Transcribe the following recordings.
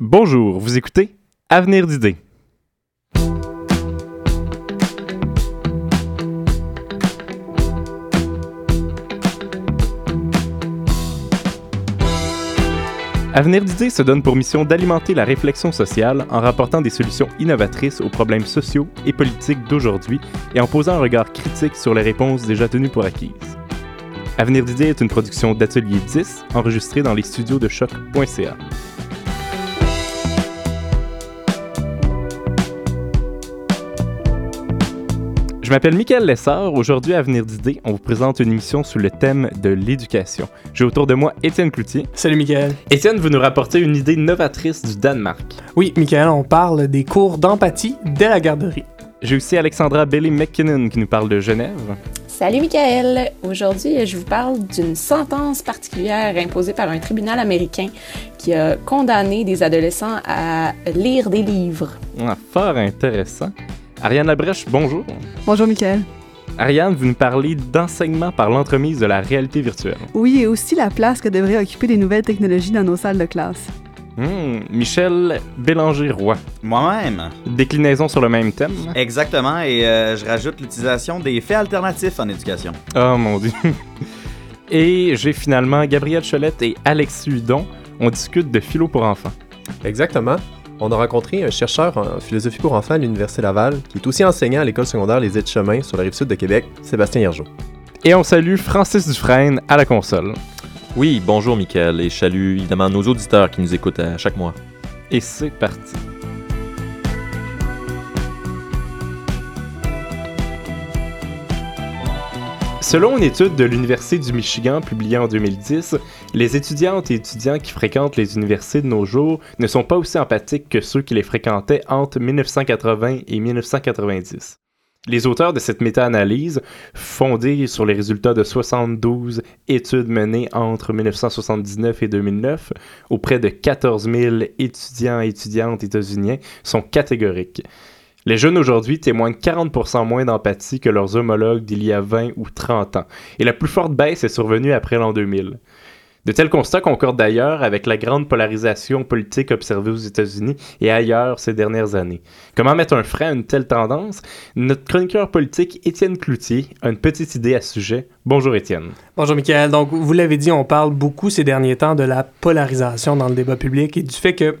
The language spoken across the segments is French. Bonjour, vous écoutez Avenir d'idées. Avenir d'idées se donne pour mission d'alimenter la réflexion sociale en rapportant des solutions innovatrices aux problèmes sociaux et politiques d'aujourd'hui et en posant un regard critique sur les réponses déjà tenues pour acquises. Avenir d'idées est une production d'Atelier 10 enregistrée dans les studios de Choc.ca. Je m'appelle Mickaël Lessard. Aujourd'hui à Avenir d'idées, on vous présente une émission sous le thème de l'éducation. J'ai autour de moi Étienne Cloutier. Salut Mickaël. Étienne, vous nous rapportez une idée novatrice du Danemark. Oui, Mickaël, on parle des cours d'empathie dès la garderie. J'ai aussi Alexandra Bailey McKinnon qui nous parle de Genève. Salut Mickaël. Aujourd'hui, je vous parle d'une sentence particulière imposée par un tribunal américain qui a condamné des adolescents à lire des livres. Ah, fort intéressant. Ariane Labrèche, bonjour. Bonjour, Mickaël. Ariane, vous nous parlez d'enseignement par l'entremise de la réalité virtuelle. Oui, et aussi la place que devraient occuper les nouvelles technologies dans nos salles de classe. Michel Bélanger-Roy. Moi-même. Déclinaison sur le même thème. Exactement, et je rajoute l'utilisation des faits alternatifs en éducation. Oh mon Dieu. Et j'ai finalement Gabrielle Cholette et Alexis Houdon. On discute de philo pour enfants. Exactement. On a rencontré un chercheur en philosophie pour enfants à l'Université Laval, qui est aussi enseignant à l'école secondaire Les Aides-Chemins sur la Rive-Sud de Québec, Sébastien Yergeau. Et on salue Francis Dufresne à la console. Oui, bonjour Mickaël, et je salue évidemment nos auditeurs qui nous écoutent à chaque mois. Et c'est parti. Selon une étude de l'Université du Michigan publiée en 2010, les étudiantes et étudiants qui fréquentent les universités de nos jours ne sont pas aussi empathiques que ceux qui les fréquentaient entre 1980 et 1990. Les auteurs de cette méta-analyse, fondée sur les résultats de 72 études menées entre 1979 et 2009 auprès de 14 000 étudiants et étudiantes états-uniens, sont catégoriques. Les jeunes aujourd'hui témoignent 40% moins d'empathie que leurs homologues d'il y a 20 ou 30 ans, et la plus forte baisse est survenue après l'an 2000. De tels constats concordent d'ailleurs avec la grande polarisation politique observée aux États-Unis et ailleurs ces dernières années. Comment mettre un frein à une telle tendance? Notre chroniqueur politique Étienne Cloutier a une petite idée à ce sujet. Bonjour Étienne. Bonjour Mickaël. Donc vous l'avez dit, on parle beaucoup ces derniers temps de la polarisation dans le débat public et du fait que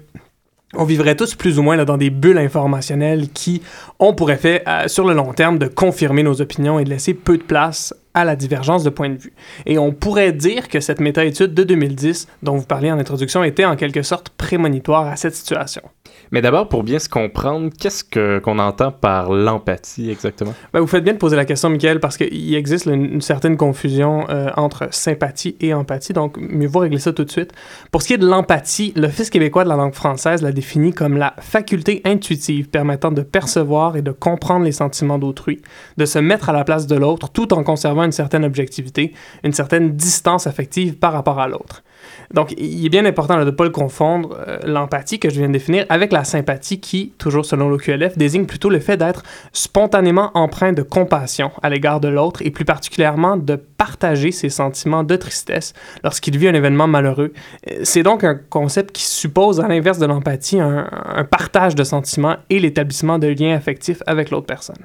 on vivrait tous plus ou moins là, dans des bulles informationnelles qui ont pour effet, sur le long terme, de confirmer nos opinions et de laisser peu de place à la divergence de points de vue. Et on pourrait dire que cette méta-étude de 2010, dont vous parliez en introduction, était en quelque sorte prémonitoire à cette situation. Mais d'abord, pour bien se comprendre, qu'est-ce qu'on entend par l'empathie exactement? Ben, vous faites bien de poser la question, Mickaël, parce qu'il existe une certaine confusion entre sympathie et empathie, donc mieux vaut régler ça tout de suite. Pour ce qui est de l'empathie, l'Office québécois de la langue française la définit comme la faculté intuitive permettant de percevoir et de comprendre les sentiments d'autrui, de se mettre à la place de l'autre tout en conservant une certaine objectivité, une certaine distance affective par rapport à l'autre. Donc, il est bien important là, de ne pas le confondre, l'empathie que je viens de définir, avec la sympathie qui, toujours selon l'OQLF, désigne plutôt le fait d'être spontanément empreint de compassion à l'égard de l'autre et plus particulièrement de partager ses sentiments de tristesse lorsqu'il vit un événement malheureux. C'est donc un concept qui suppose, à l'inverse de l'empathie, un partage de sentiments et l'établissement de liens affectifs avec l'autre personne.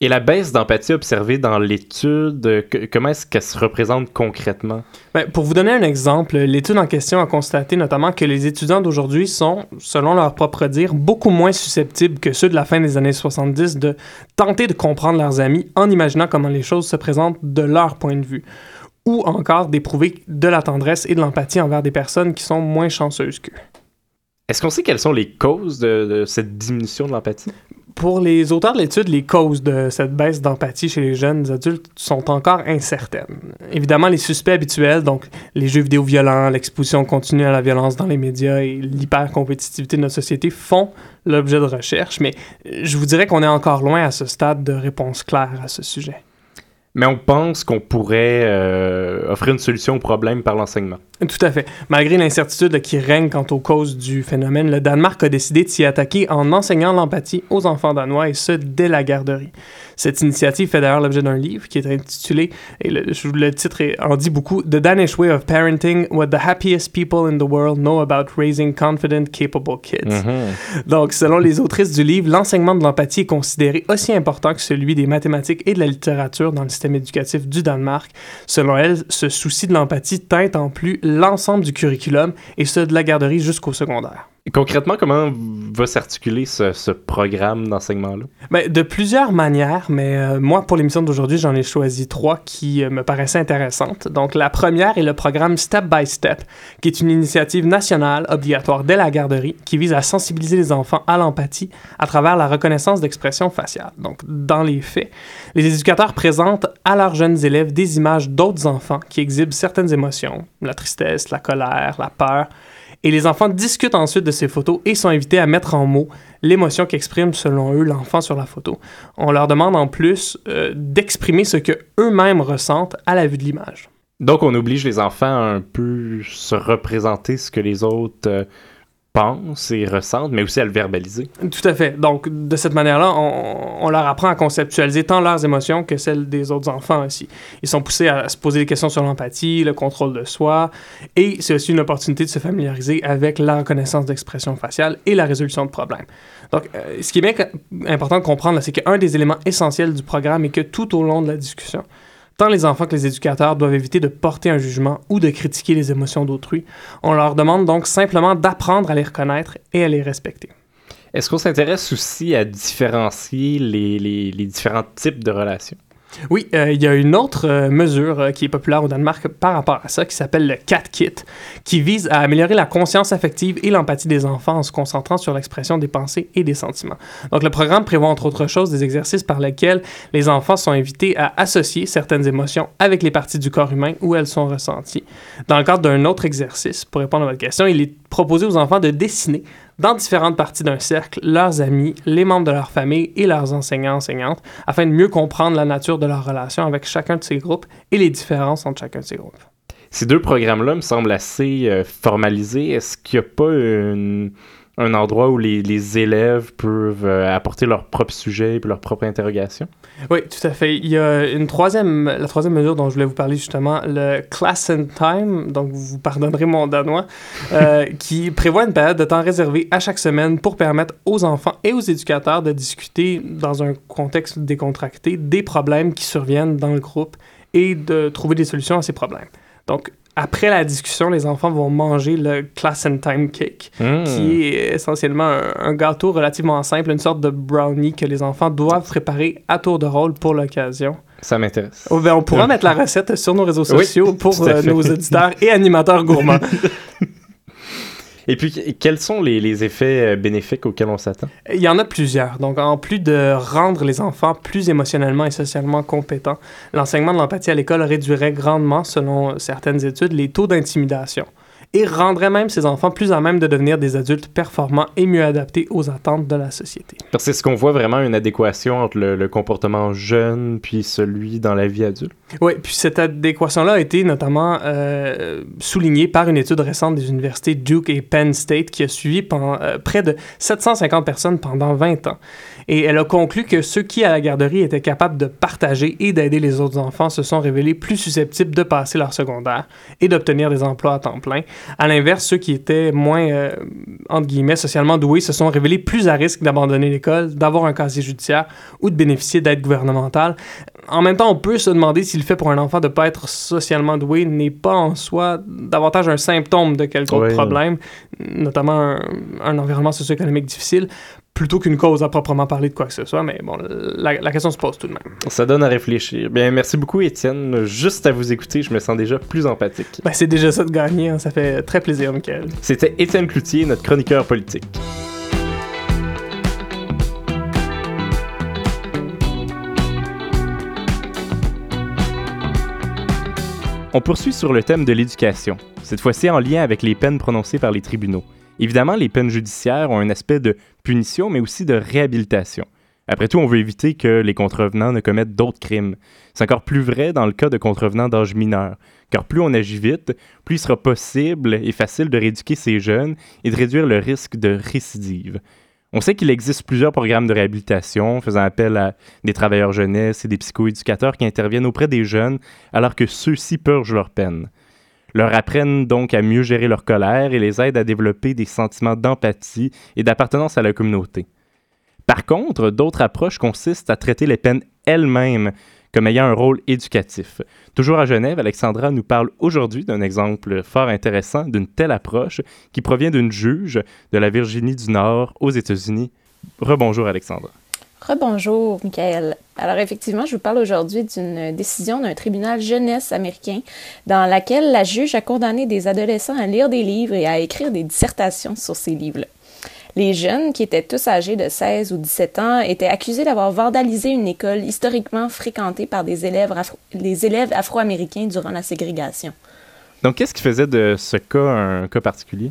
Et la baisse d'empathie observée dans l'étude, comment est-ce qu'elle se représente concrètement? Ben, pour vous donner un exemple, l'étude en question a constaté notamment que les étudiants d'aujourd'hui sont, selon leur propre dire, beaucoup moins susceptibles que ceux de la fin des années 70 de tenter de comprendre leurs amis en imaginant comment les choses se présentent de leur point de vue, ou encore d'éprouver de la tendresse et de l'empathie envers des personnes qui sont moins chanceuses qu'eux. Est-ce qu'on sait quelles sont les causes de cette diminution de l'empathie? Pour les auteurs de l'étude, les causes de cette baisse d'empathie chez les jeunes adultes sont encore incertaines. Évidemment, les suspects habituels, donc les jeux vidéo violents, l'exposition continue à la violence dans les médias et l'hypercompétitivité de notre société font l'objet de recherches, mais je vous dirais qu'on est encore loin à ce stade de réponse claire à ce sujet. mais on pense qu'on pourrait offrir une solution au problème par l'enseignement. Tout à fait. Malgré l'incertitude qui règne quant aux causes du phénomène, le Danemark a décidé de s'y attaquer en enseignant l'empathie aux enfants danois, et ce, dès la garderie. Cette initiative fait d'ailleurs l'objet d'un livre qui est intitulé, et le titre en dit beaucoup, « The Danish Way of Parenting, What the Happiest People in the World Know About Raising Confident, Capable Kids ». Donc, selon les autrices du livre, l'enseignement de l'empathie est considéré aussi important que celui des mathématiques et de la littérature dans le système éducatif du Danemark. Selon elle, ce souci de l'empathie teinte en plus l'ensemble du curriculum, et ce, de la garderie jusqu'au secondaire. Concrètement, comment va s'articuler ce programme d'enseignement-là? Ben, de plusieurs manières, mais moi, pour l'émission d'aujourd'hui, j'en ai choisi trois qui me paraissaient intéressantes. Donc, la première est le programme Step by Step, qui est une initiative nationale obligatoire dès la garderie, qui vise à sensibiliser les enfants à l'empathie à travers la reconnaissance d'expressions faciales. Donc, dans les faits, les éducateurs présentent à leurs jeunes élèves des images d'autres enfants qui exhibent certaines émotions, la tristesse, la colère, la peur. Et les enfants discutent ensuite de ces photos et sont invités à mettre en mots l'émotion qu'exprime, selon eux, l'enfant sur la photo. On leur demande en plus d'exprimer ce qu'eux-mêmes ressentent à la vue de l'image. Donc, on oblige les enfants à un peu se représenter ce que les autres pensent et ressentent, mais aussi à le verbaliser. Tout à fait. Donc, de cette manière-là, on leur apprend à conceptualiser tant leurs émotions que celles des autres enfants aussi. Ils sont poussés à se poser des questions sur l'empathie, le contrôle de soi, et c'est aussi une opportunité de se familiariser avec la reconnaissance d'expression faciale et la résolution de problèmes. Donc, ce qui est bien important de comprendre, là, c'est qu'un des éléments essentiels du programme est que tout au long de la discussion, tant les enfants que les éducateurs doivent éviter de porter un jugement ou de critiquer les émotions d'autrui. On leur demande donc simplement d'apprendre à les reconnaître et à les respecter. Est-ce qu'on s'intéresse aussi à différencier les différents types de relations? Oui, il y a une autre mesure qui est populaire au Danemark par rapport à ça, qui s'appelle le Cat Kit, qui vise à améliorer la conscience affective et l'empathie des enfants en se concentrant sur l'expression des pensées et des sentiments. Donc, le programme prévoit entre autres choses des exercices par lesquels les enfants sont invités à associer certaines émotions avec les parties du corps humain où elles sont ressenties. Dans le cadre d'un autre exercice, pour répondre à votre question, il est proposé aux enfants de dessiner dans différentes parties d'un cercle, leurs amis, les membres de leur famille et leurs enseignants-enseignantes, afin de mieux comprendre la nature de leur relation avec chacun de ces groupes et les différences entre chacun de ces groupes. Ces deux programmes-là me semblent assez formalisés. Est-ce qu'il n'y a pas un endroit où les élèves peuvent apporter leur propre sujet et leurs propres interrogations? Oui, tout à fait. Il y a la troisième mesure dont je voulais vous parler justement, le Class and Time, donc vous pardonnerez mon danois, qui prévoit une période de temps réservée à chaque semaine pour permettre aux enfants et aux éducateurs de discuter dans un contexte décontracté des problèmes qui surviennent dans le groupe et de trouver des solutions à ces problèmes. Donc, après la discussion, les enfants vont manger le Class and Time Cake, qui est essentiellement un gâteau relativement simple, une sorte de brownie que les enfants doivent préparer à tour de rôle pour l'occasion. Ça m'intéresse. Oh, ben on pourra mettre la recette sur nos réseaux sociaux pour nos auditeurs et animateurs gourmands. Et puis, quels sont les effets bénéfiques auxquels on s'attend? Il y en a plusieurs. Donc, en plus de rendre les enfants plus émotionnellement et socialement compétents, l'enseignement de l'empathie à l'école réduirait grandement, selon certaines études, les taux d'intimidation et rendrait même ces enfants plus à même de devenir des adultes performants et mieux adaptés aux attentes de la société. Parce que c'est ce qu'on voit vraiment, une adéquation entre le comportement jeune puis celui dans la vie adulte. Oui, puis cette adéquation-là a été notamment soulignée par une étude récente des universités Duke et Penn State qui a suivi près de 750 personnes pendant 20 ans. Et elle a conclu que ceux qui, à la garderie, étaient capables de partager et d'aider les autres enfants se sont révélés plus susceptibles de passer leur secondaire et d'obtenir des emplois à temps plein. À l'inverse, ceux qui étaient moins, entre guillemets, socialement doués se sont révélés plus à risque d'abandonner l'école, d'avoir un casier judiciaire ou de bénéficier d'aide gouvernementale. En même temps, on peut se demander si le fait pour un enfant de ne pas être socialement doué n'est pas en soi davantage un symptôme de quelque autre problème, notamment un environnement socio-économique difficile, plutôt qu'une cause à proprement parler de quoi que ce soit, mais bon, la question se pose tout de même. Ça donne à réfléchir. Bien, merci beaucoup, Étienne. Juste à vous écouter, je me sens déjà plus empathique. Ben, c'est déjà ça de gagner, hein. Ça fait très plaisir, Mickaël. C'était Étienne Cloutier, notre chroniqueur politique. On poursuit sur le thème de l'éducation, cette fois-ci en lien avec les peines prononcées par les tribunaux. Évidemment, les peines judiciaires ont un aspect de punition, mais aussi de réhabilitation. Après tout, on veut éviter que les contrevenants ne commettent d'autres crimes. C'est encore plus vrai dans le cas de contrevenants d'âge mineur, car plus on agit vite, plus il sera possible et facile de rééduquer ces jeunes et de réduire le risque de récidive. On sait qu'il existe plusieurs programmes de réhabilitation faisant appel à des travailleurs jeunesse et des psychoéducateurs qui interviennent auprès des jeunes alors que ceux-ci purgent leur peine. Leur apprennent donc à mieux gérer leur colère et les aident à développer des sentiments d'empathie et d'appartenance à la communauté. Par contre, d'autres approches consistent à traiter les peines elles-mêmes comme ayant un rôle éducatif. Toujours à Genève, Alexandra nous parle aujourd'hui d'un exemple fort intéressant d'une telle approche qui provient d'une juge de la Virginie du Nord aux États-Unis. Rebonjour Alexandra. Rebonjour Mickaël. Alors effectivement, je vous parle aujourd'hui d'une décision d'un tribunal jeunesse américain dans laquelle la juge a condamné des adolescents à lire des livres et à écrire des dissertations sur ces livres-là. Les jeunes, qui étaient tous âgés de 16 ou 17 ans, étaient accusés d'avoir vandalisé une école historiquement fréquentée par des élèves afro-américains durant la ségrégation. Donc, qu'est-ce qui faisait de ce cas un cas particulier?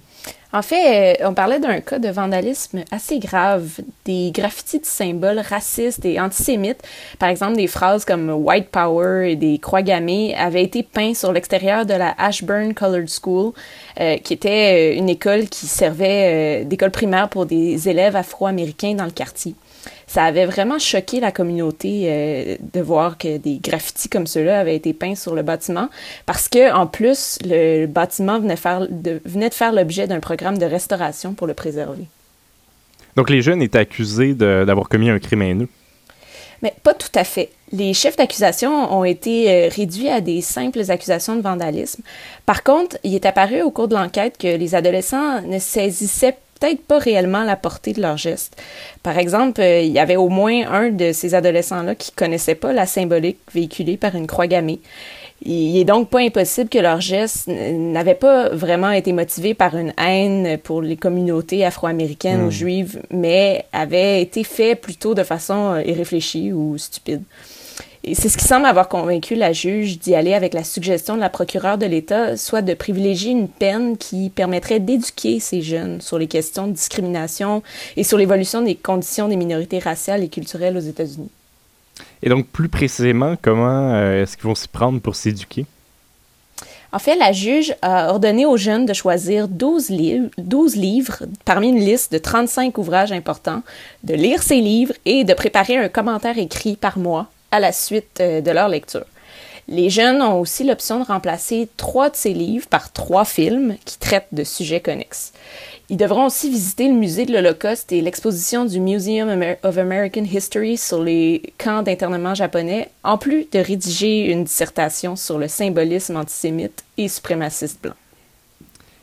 En fait, on parlait d'un cas de vandalisme assez grave, des graffitis de symboles racistes et antisémites. Par exemple, des phrases comme « White Power » et des croix gammées avaient été peints sur l'extérieur de la Ashburn Colored School, qui était une école qui servait d'école primaire pour des élèves afro-américains dans le quartier. Ça avait vraiment choqué la communauté de voir que des graffitis comme ceux-là avaient été peints sur le bâtiment parce que, en plus, le bâtiment venait de faire l'objet d'un programme de restauration pour le préserver. Donc, les jeunes étaient accusés d'avoir commis un crime haineux? Mais pas tout à fait. Les chefs d'accusation ont été réduits à des simples accusations de vandalisme. Par contre, il est apparu au cours de l'enquête que les adolescents ne saisissaient peut-être pas réellement la portée de leurs gestes. Par exemple, il y avait au moins un de ces adolescents-là qui ne connaissait pas la symbolique véhiculée par une croix gammée. Il n'est donc pas impossible que leurs gestes n'avaient pas vraiment été motivés par une haine pour les communautés afro-américaines ou juives, mais avaient été faits plutôt de façon irréfléchie ou stupide. Et c'est ce qui semble avoir convaincu la juge d'y aller avec la suggestion de la procureure de l'État, soit de privilégier une peine qui permettrait d'éduquer ces jeunes sur les questions de discrimination et sur l'évolution des conditions des minorités raciales et culturelles aux États-Unis. Et donc, plus précisément, comment est-ce qu'ils vont s'y prendre pour s'éduquer? En fait, la juge a ordonné aux jeunes de choisir 12 livres parmi une liste de 35 ouvrages importants, de lire ces livres et de préparer un commentaire écrit par mois à la suite de leur lecture. Les jeunes ont aussi l'option de remplacer 3 de ces livres par 3 films qui traitent de sujets connexes. Ils devront aussi visiter le musée de l'Holocauste et l'exposition du Museum of American History sur les camps d'internement japonais, en plus de rédiger une dissertation sur le symbolisme antisémite et suprémaciste blanc.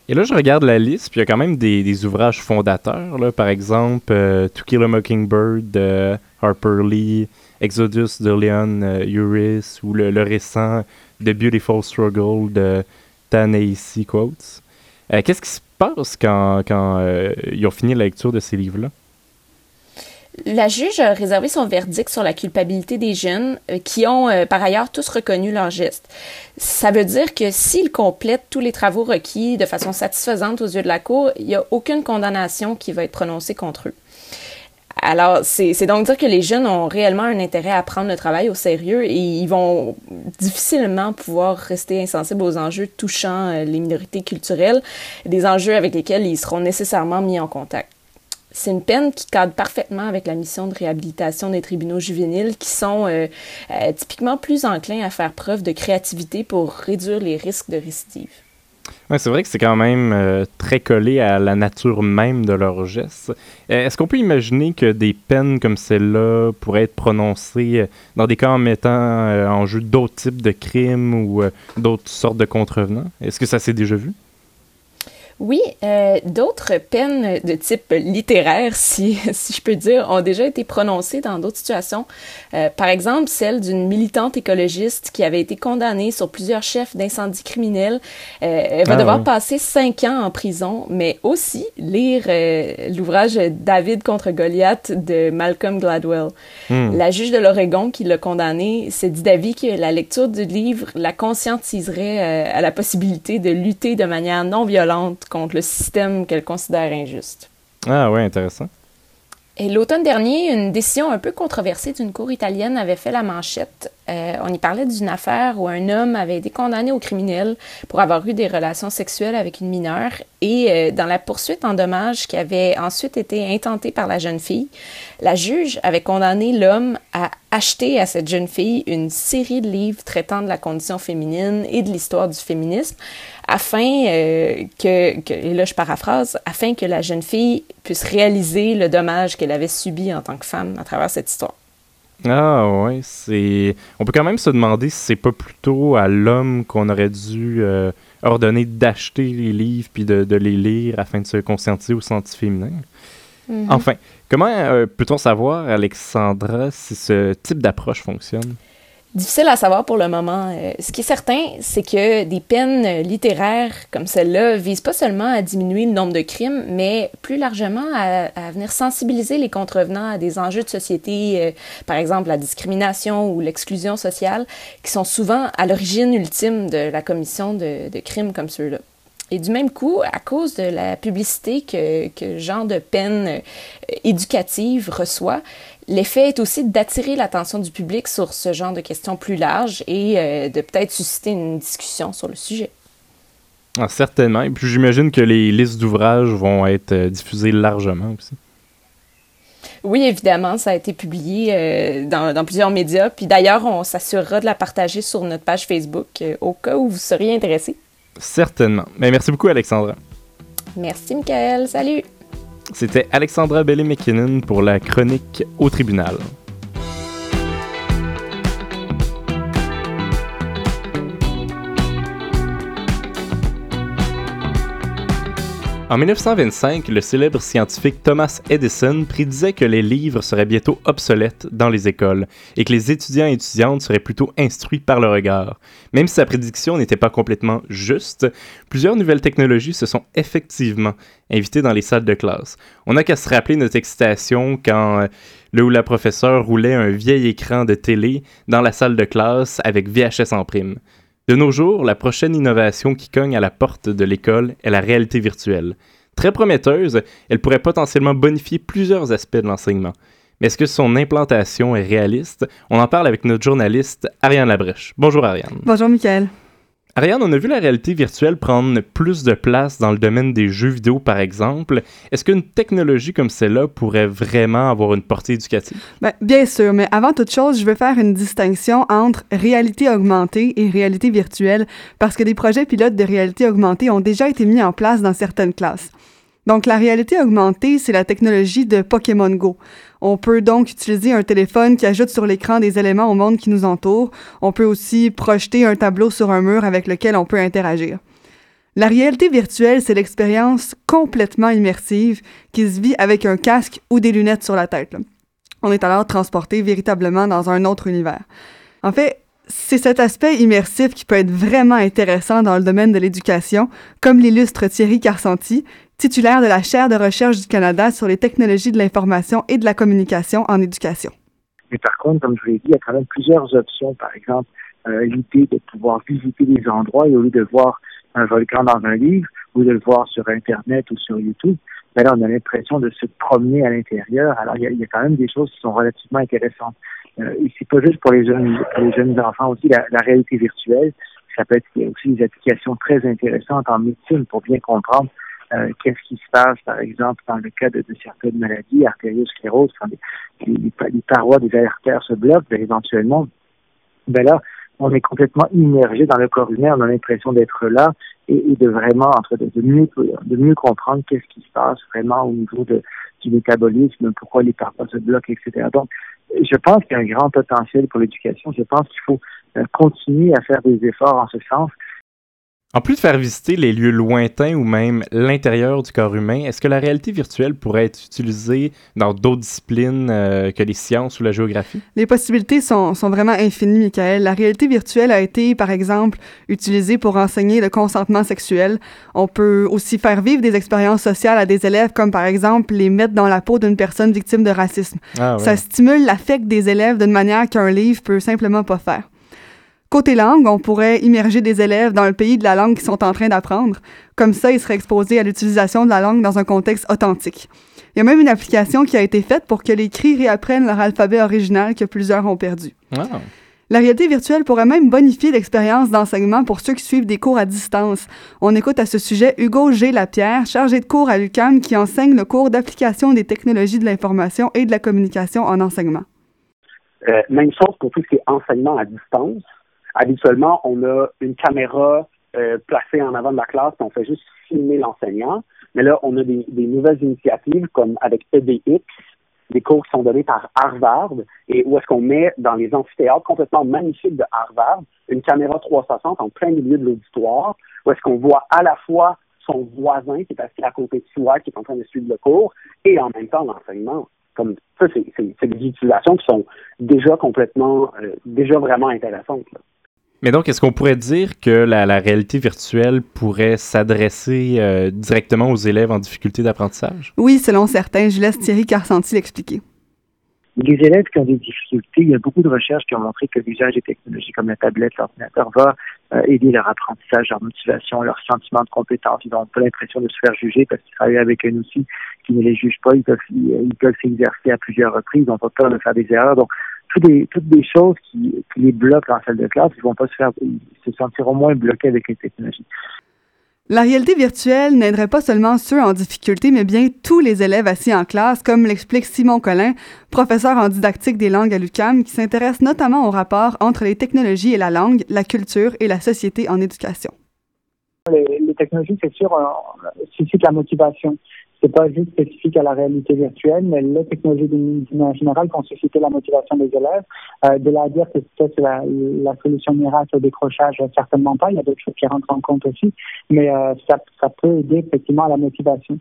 Et là, je regarde la liste, puis il y a quand même des ouvrages fondateurs, là, par exemple « To Kill a Mockingbird » de Harper Lee, Exodus de Leon Uris ou le récent The Beautiful Struggle de Ta-Nehisi Coates. Qu'est-ce qui se passe quand ils ont fini la lecture de ces livres-là? La juge a réservé son verdict sur la culpabilité des jeunes qui ont par ailleurs tous reconnu leurs gestes. Ça veut dire que s'ils complètent tous les travaux requis de façon satisfaisante aux yeux de la cour, il n'y a aucune condamnation qui va être prononcée contre eux. Alors, c'est donc dire que les jeunes ont réellement un intérêt à prendre le travail au sérieux et ils vont difficilement pouvoir rester insensibles aux enjeux touchant les minorités culturelles, des enjeux avec lesquels ils seront nécessairement mis en contact. C'est une peine qui cadre parfaitement avec la mission de réhabilitation des tribunaux juvéniles qui sont typiquement plus enclins à faire preuve de créativité pour réduire les risques de récidive. Ouais, c'est vrai que c'est quand même très collé à la nature même de leurs gestes. Est-ce qu'on peut imaginer que des peines comme celle-là pourraient être prononcées dans des cas en mettant en jeu d'autres types de crimes ou d'autres sortes de contrevenants? Est-ce que ça s'est déjà vu? Oui, d'autres peines de type littéraire, si je peux dire, ont déjà été prononcées dans d'autres situations. Par exemple, celle d'une militante écologiste qui avait été condamnée sur plusieurs chefs d'incendie criminel. Elle va devoir passer 5 ans en prison, mais aussi lire l'ouvrage « David contre Goliath » de Malcolm Gladwell. La juge de l'Oregon qui l'a condamnée s'est dit d'avis que la lecture du livre la conscientiserait à la possibilité de lutter de manière non violente contre le système qu'elle considère injuste. Ah oui, intéressant. Et l'automne dernier, une décision un peu controversée d'une cour italienne avait fait la manchette. On y parlait d'une affaire où un homme avait été condamné au criminel pour avoir eu des relations sexuelles avec une mineure et dans la poursuite en dommages qui avait ensuite été intentée par la jeune fille, la juge avait condamné l'homme à acheter à cette jeune fille une série de livres traitant de la condition féminine et de l'histoire du féminisme afin que, et là je paraphrase, afin que la jeune fille puisse réaliser le dommage qu'elle avait subi en tant que femme à travers cette histoire. Ah ouais, c'est... On peut quand même se demander si c'est pas plutôt à l'homme qu'on aurait dû ordonner d'acheter les livres puis de les lire afin de se conscientiser au sens féminin. Mm-hmm. Enfin, comment peut-on savoir, Alexandra, si ce type d'approche fonctionne? Difficile à savoir pour le moment. Ce qui est certain, c'est que des peines littéraires comme celle-là visent pas seulement à diminuer le nombre de crimes, mais plus largement à venir sensibiliser les contrevenants à des enjeux de société, par exemple la discrimination ou l'exclusion sociale, qui sont souvent à l'origine ultime de la commission de crimes comme ceux-là. Et du même coup, à cause de la publicité que genre de peine éducative reçoit, l'effet est aussi d'attirer l'attention du public sur ce genre de questions plus larges et de peut-être susciter une discussion sur le sujet. Ah, certainement. Et puis j'imagine que les listes d'ouvrages vont être diffusées largement aussi. Oui, évidemment, ça a été publié dans plusieurs médias. Puis d'ailleurs, on s'assurera de la partager sur notre page Facebook au cas où vous seriez intéressés. Certainement. Ben, merci beaucoup, Alexandra. Merci, Mickaël. Salut! C'était Alexandra Bailey McKinnon pour la chronique au tribunal. En 1925, le célèbre scientifique Thomas Edison prédisait que les livres seraient bientôt obsolètes dans les écoles et que les étudiants et étudiantes seraient plutôt instruits par le regard. Même si sa prédiction n'était pas complètement juste, plusieurs nouvelles technologies se sont effectivement invitées dans les salles de classe. On n'a qu'à se rappeler notre excitation quand le ou la professeure roulait un vieil écran de télé dans la salle de classe avec VHS en prime. De nos jours, la prochaine innovation qui cogne à la porte de l'école est la réalité virtuelle. Très prometteuse, elle pourrait potentiellement bonifier plusieurs aspects de l'enseignement. Mais est-ce que son implantation est réaliste? On en parle avec notre journaliste Ariane Labrèche. Bonjour Ariane. Bonjour Mickaël. Ariane, on a vu la réalité virtuelle prendre plus de place dans le domaine des jeux vidéo, par exemple. Est-ce qu'une technologie comme celle-là pourrait vraiment avoir une portée éducative? Bien sûr, mais avant toute chose, je veux faire une distinction entre réalité augmentée et réalité virtuelle, parce que des projets pilotes de réalité augmentée ont déjà été mis en place dans certaines classes. Donc, la réalité augmentée, c'est la technologie de Pokémon Go. On peut donc utiliser un téléphone qui ajoute sur l'écran des éléments au monde qui nous entoure. On peut aussi projeter un tableau sur un mur avec lequel on peut interagir. La réalité virtuelle, c'est l'expérience complètement immersive qui se vit avec un casque ou des lunettes sur la tête. On est alors transporté véritablement dans un autre univers. En fait, c'est cet aspect immersif qui peut être vraiment intéressant dans le domaine de l'éducation, comme l'illustre Thierry Karsenti, titulaire de la chaire de recherche du Canada sur les technologies de l'information et de la communication en éducation. Mais par contre, comme je vous l'ai dit, il y a quand même plusieurs options. Par exemple, l'idée de pouvoir visiter des endroits et au lieu de voir un volcan dans un livre ou de le voir sur Internet ou sur YouTube, ben là, on a l'impression de se promener à l'intérieur. Alors, il y a quand même des choses qui sont relativement intéressantes. Et c'est pas juste pour les jeunes enfants aussi, la réalité virtuelle. Ça peut être aussi des applications très intéressantes en médecine pour bien comprendre qu'est-ce qui se passe, par exemple, dans le cas de certaines maladies, artériosclérose, quand les parois des artères se bloquent, éventuellement, là, on est complètement immergé dans le corps humain, on a l'impression d'être là et de vraiment, de mieux comprendre qu'est-ce qui se passe vraiment au niveau du métabolisme, pourquoi les parois se bloquent, etc. Donc, je pense qu'il y a un grand potentiel pour l'éducation. Je pense qu'il faut continuer à faire des efforts en ce sens. En plus de faire visiter les lieux lointains ou même l'intérieur du corps humain, est-ce que la réalité virtuelle pourrait être utilisée dans d'autres disciplines que les sciences ou la géographie? Les possibilités sont vraiment infinies, Mickaël. La réalité virtuelle a été, par exemple, utilisée pour enseigner le consentement sexuel. On peut aussi faire vivre des expériences sociales à des élèves, comme par exemple les mettre dans la peau d'une personne victime de racisme. Ah, ouais. Ça stimule l'affect des élèves d'une manière qu'un livre peut simplement pas faire. Côté langue, on pourrait immerger des élèves dans le pays de la langue qu'ils sont en train d'apprendre. Comme ça, ils seraient exposés à l'utilisation de la langue dans un contexte authentique. Il y a même une application qui a été faite pour que les cris réapprennent leur alphabet original que plusieurs ont perdu. Wow. La réalité virtuelle pourrait même bonifier l'expérience d'enseignement pour ceux qui suivent des cours à distance. On écoute à ce sujet Hugo G. Lapierre, chargé de cours à l'UQAM, qui enseigne le cours d'application des technologies de l'information et de la communication en enseignement. Même chose pour tout ce qui est enseignement à distance. Habituellement, on a une caméra placée en avant de la classe et on fait juste filmer l'enseignant. Mais là, on a des nouvelles initiatives comme avec edX, des cours qui sont donnés par Harvard, et où est-ce qu'on met dans les amphithéâtres complètement magnifiques de Harvard une caméra 360 en plein milieu de l'auditoire, où est-ce qu'on voit à la fois son voisin qui est assis à côté de soi, qui est en train de suivre le cours, et en même temps l'enseignement. Comme ça, c'est des utilisations qui sont déjà complètement, déjà vraiment intéressantes, là. Mais donc, est-ce qu'on pourrait dire que la réalité virtuelle pourrait s'adresser directement aux élèves en difficulté d'apprentissage? Oui, selon certains. Je laisse Thierry Karsenti l'expliquer. Les élèves qui ont des difficultés, il y a beaucoup de recherches qui ont montré que l'usage des technologies comme la tablette, l'ordinateur va aider leur apprentissage, leur motivation, leur sentiment de compétence. Ils n'ont pas l'impression de se faire juger parce qu'ils travaillent avec un outil qui ne les juge pas. Ils peuvent s'exercer à plusieurs reprises. Ils n'ont pas peur de faire des erreurs. Donc, toutes des choses qui les bloquent en salle de classe, ils se sentiront moins bloqués avec les technologies. La réalité virtuelle n'aiderait pas seulement ceux en difficulté, mais bien tous les élèves assis en classe, comme l'explique Simon Collin, professeur en didactique des langues à l'UQAM, qui s'intéresse notamment au rapport entre les technologies et la langue, la culture et la société en éducation. Les technologies, c'est sûr, suscitent la motivation. C'est pas juste spécifique à la réalité virtuelle, mais les technologies d'une manière générale qui ont suscité la motivation des élèves. De là à dire que c'est la solution miracle au décrochage, certainement pas. Il y a d'autres choses qui rentrent en compte aussi, mais ça peut aider effectivement à la motivation.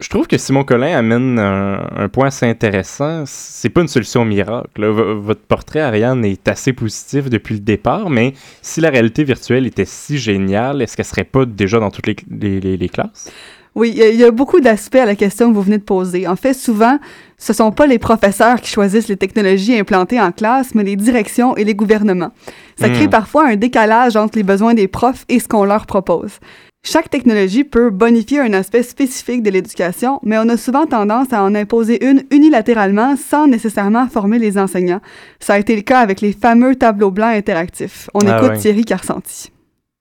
Je trouve que Simon Collin amène un point assez intéressant. C'est pas une solution miracle. Votre portrait, Ariane, est assez positif depuis le départ, mais si la réalité virtuelle était si géniale, est-ce qu'elle serait pas déjà dans toutes les classes? Oui, il y a beaucoup d'aspects à la question que vous venez de poser. En fait, souvent, ce ne sont pas les professeurs qui choisissent les technologies implantées en classe, mais les directions et les gouvernements. Ça crée parfois un décalage entre les besoins des profs et ce qu'on leur propose. Chaque technologie peut bonifier un aspect spécifique de l'éducation, mais on a souvent tendance à en imposer une unilatéralement sans nécessairement former les enseignants. Ça a été le cas avec les fameux tableaux blancs interactifs. On écoute Thierry Karsenti.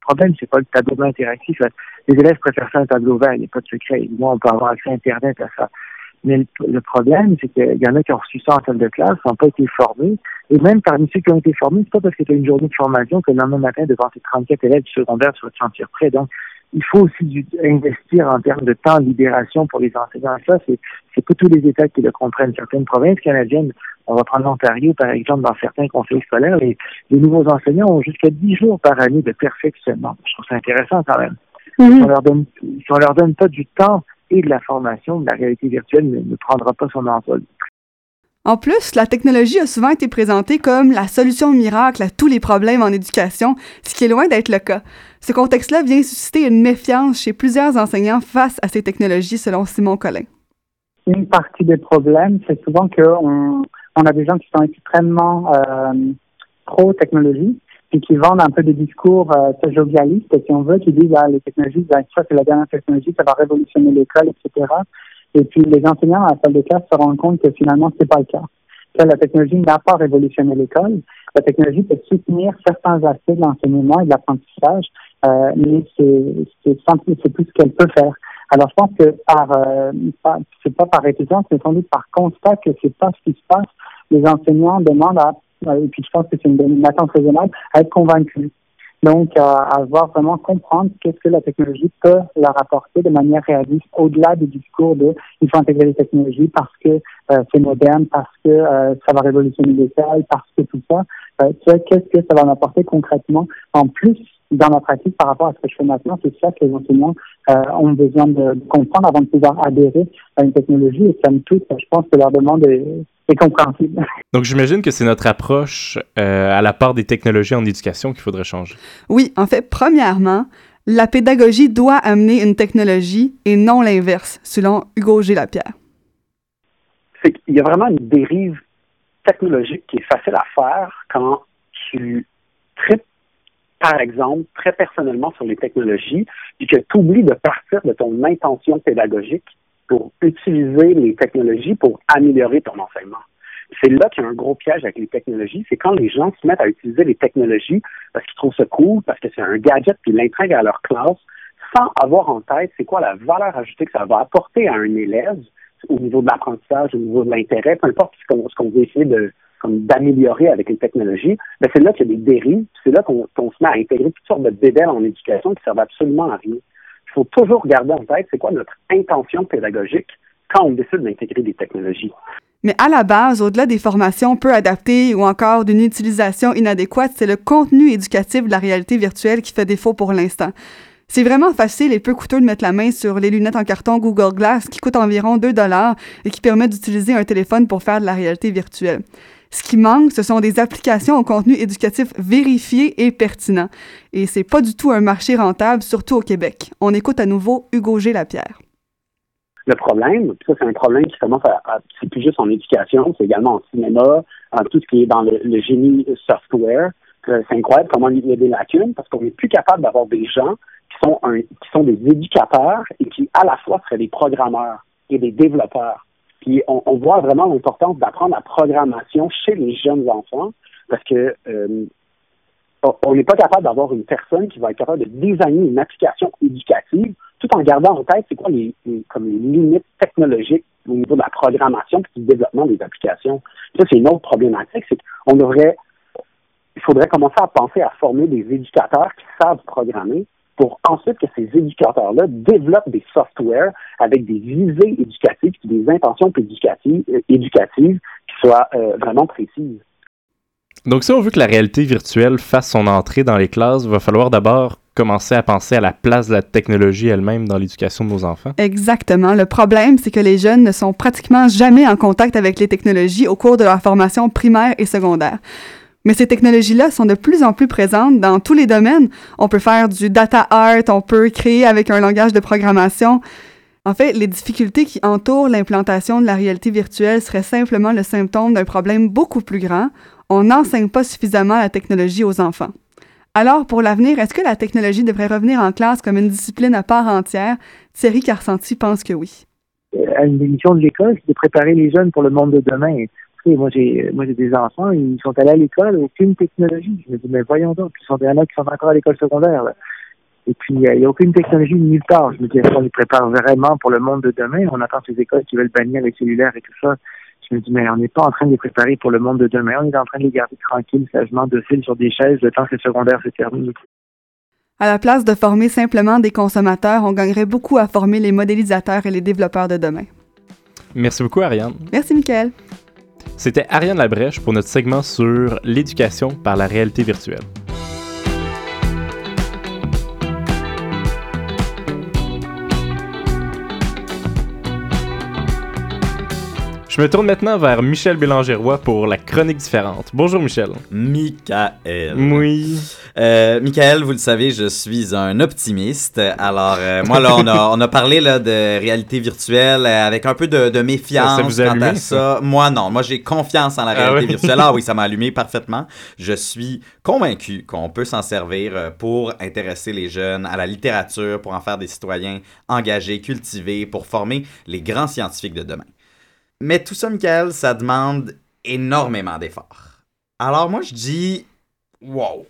Le problème, c'est pas le tableau blanc interactif. Les élèves préfèrent faire un tableau vert, il n'y a pas de secret. Moi, on peut avoir accès à Internet à ça. Mais le problème, c'est qu'il y en a qui ont reçu ça en salle de classe, qui n'ont pas été formés. Et même parmi ceux qui ont été formés, c'est pas parce que tu as une journée de formation que le lendemain matin, devant tes 34 élèves du secondaire, tu vas te sentir prêt. Donc, il faut aussi investir en termes de temps de libération pour les enseignants. Ça, c'est pas tous les États qui le comprennent. Certaines provinces canadiennes, on va prendre l'Ontario, par exemple, dans certains conseils scolaires, les nouveaux enseignants ont jusqu'à 10 jours par année de perfectionnement. Je trouve ça intéressant quand même. Si on leur donne pas du temps et de la formation, la réalité virtuelle ne prendra pas son envol. En plus, la technologie a souvent été présentée comme la solution miracle à tous les problèmes en éducation, ce qui est loin d'être le cas. Ce contexte-là vient susciter une méfiance chez plusieurs enseignants face à ces technologies, selon Simon Collin. Une partie des problèmes, c'est souvent qu'on a des gens qui sont extrêmement pro-technologie, et qui vendent un peu des discours jovialistes, si on veut, qui disent les technologies, ça c'est la dernière technologie, ça va révolutionner l'école, etc. Et puis les enseignants à la salle de classe se rendent compte que finalement c'est pas le cas. Ça, la technologie n'a pas révolutionné l'école. La technologie peut soutenir certains aspects de l'enseignement et de l'apprentissage, mais c'est plus ce qu'elle peut faire. Alors je pense que c'est pas par réticence, mais sans doute par constat que c'est pas ce qui se passe. Les enseignants demandent et puis je pense que c'est une attente raisonnable, à être convaincus. Donc, à voir vraiment comprendre qu'est-ce que la technologie peut leur apporter de manière réaliste, au-delà du discours de « il faut intégrer les technologies parce que c'est moderne, parce que ça va révolutionner l'école, parce que tout ça qu'est-ce que ça va m'apporter concrètement en plus dans ma pratique par rapport à ce que je fais maintenant. C'est ça que les enseignants ont besoin de comprendre avant de pouvoir adhérer à une technologie. Et ça me touche, je pense que leur demande est compréhensible. Donc, j'imagine que c'est notre approche à la part des technologies en éducation qu'il faudrait changer. Oui, en fait, premièrement, la pédagogie doit amener une technologie et non l'inverse, selon Hugo G. Lapierre. C'est qu'il y a vraiment une dérive technologique qui est facile à faire quand tu tripes, par exemple, très personnellement sur les technologies, puis que tu oublies de partir de ton intention pédagogique pour utiliser les technologies pour améliorer ton enseignement. C'est là qu'il y a un gros piège avec les technologies, c'est quand les gens se mettent à utiliser les technologies parce qu'ils trouvent ça cool, parce que c'est un gadget qu'ils l'intègrent à leur classe, sans avoir en tête c'est quoi la valeur ajoutée que ça va apporter à un élève au niveau de l'apprentissage, au niveau de l'intérêt, peu importe ce qu'on veut essayer d'améliorer avec les technologies, ben c'est là qu'il y a des dérives, c'est là qu'on se met à intégrer toutes sortes de bébelles en éducation qui servent absolument à rien. Il faut toujours garder en tête c'est quoi notre intention pédagogique quand on décide d'intégrer des technologies. Mais à la base, au-delà des formations peu adaptées ou encore d'une utilisation inadéquate, c'est le contenu éducatif de la réalité virtuelle qui fait défaut pour l'instant. C'est vraiment facile et peu coûteux de mettre la main sur les lunettes en carton Google Glass qui coûtent environ 2$ et qui permettent d'utiliser un téléphone pour faire de la réalité virtuelle. Ce qui manque, ce sont des applications au contenu éducatif vérifié et pertinent. Et c'est pas du tout un marché rentable, surtout au Québec. On écoute à nouveau Hugo G. Lapierre. Le problème, ça c'est un problème qui commence à c'est plus juste en éducation, c'est également en cinéma, en tout ce qui est dans le génie software. C'est incroyable comment il y a des lacunes parce qu'on n'est plus capable d'avoir des gens qui sont des éducateurs et qui à la fois seraient des programmeurs et des développeurs. Puis on voit vraiment l'importance d'apprendre la programmation chez les jeunes enfants parce que on n'est pas capable d'avoir une personne qui va être capable de designer une application éducative tout en gardant en tête c'est quoi les limites technologiques au niveau de la programmation et du développement des applications. Ça, c'est une autre problématique, c'est qu'on il faudrait commencer à penser à former des éducateurs qui savent programmer pour ensuite que ces éducateurs-là développent des softwares avec des visées éducatives et des intentions éducatives qui soient vraiment précises. Donc, si on veut que la réalité virtuelle fasse son entrée dans les classes, il va falloir d'abord commencer à penser à la place de la technologie elle-même dans l'éducation de nos enfants. Exactement. Le problème, c'est que les jeunes ne sont pratiquement jamais en contact avec les technologies au cours de leur formation primaire et secondaire. Mais ces technologies-là sont de plus en plus présentes dans tous les domaines. On peut faire du data art, on peut créer avec un langage de programmation. En fait, les difficultés qui entourent l'implantation de la réalité virtuelle seraient simplement le symptôme d'un problème beaucoup plus grand. On n'enseigne pas suffisamment la technologie aux enfants. Alors, pour l'avenir, est-ce que la technologie devrait revenir en classe comme une discipline à part entière? Thierry Karsenti pense que oui. À une mission de l'école, c'est de préparer les jeunes pour le monde de demain. Moi, j'ai des enfants, ils sont allés à l'école, aucune technologie. Je me dis, mais voyons donc, il y en a qui sont encore à l'école secondaire. Là. Et puis, il n'y a aucune technologie nulle part. Je me dis, est-ce qu'on les prépare vraiment pour le monde de demain? On attend ces écoles qui veulent bannir les cellulaires et tout ça. Je me dis, mais on n'est pas en train de les préparer pour le monde de demain. On est en train de les garder tranquilles, sagement, dociles sur des chaises, le temps que le secondaire se termine. À la place de former simplement des consommateurs, on gagnerait beaucoup à former les modélisateurs et les développeurs de demain. Merci beaucoup, Ariane. Merci, Mickaël. C'était Ariane Labrèche pour notre segment sur l'éducation par la réalité virtuelle. Je me tourne maintenant vers Michel Bélanger-Roy pour la chronique différente. Bonjour Michel. Mickaël. Oui. Mickaël, vous le savez, je suis un optimiste. Alors, moi, là, on a parlé là, de réalité virtuelle avec un peu de méfiance quant à ça. Moi, non. Moi, j'ai confiance en la réalité virtuelle. Ah oui, ça m'a allumé parfaitement. Je suis convaincu qu'on peut s'en servir pour intéresser les jeunes à la littérature, pour en faire des citoyens engagés, cultivés, pour former les grands scientifiques de demain. Mais tout ça, Mickaël, ça demande énormément d'efforts. Alors moi, je dis, wow,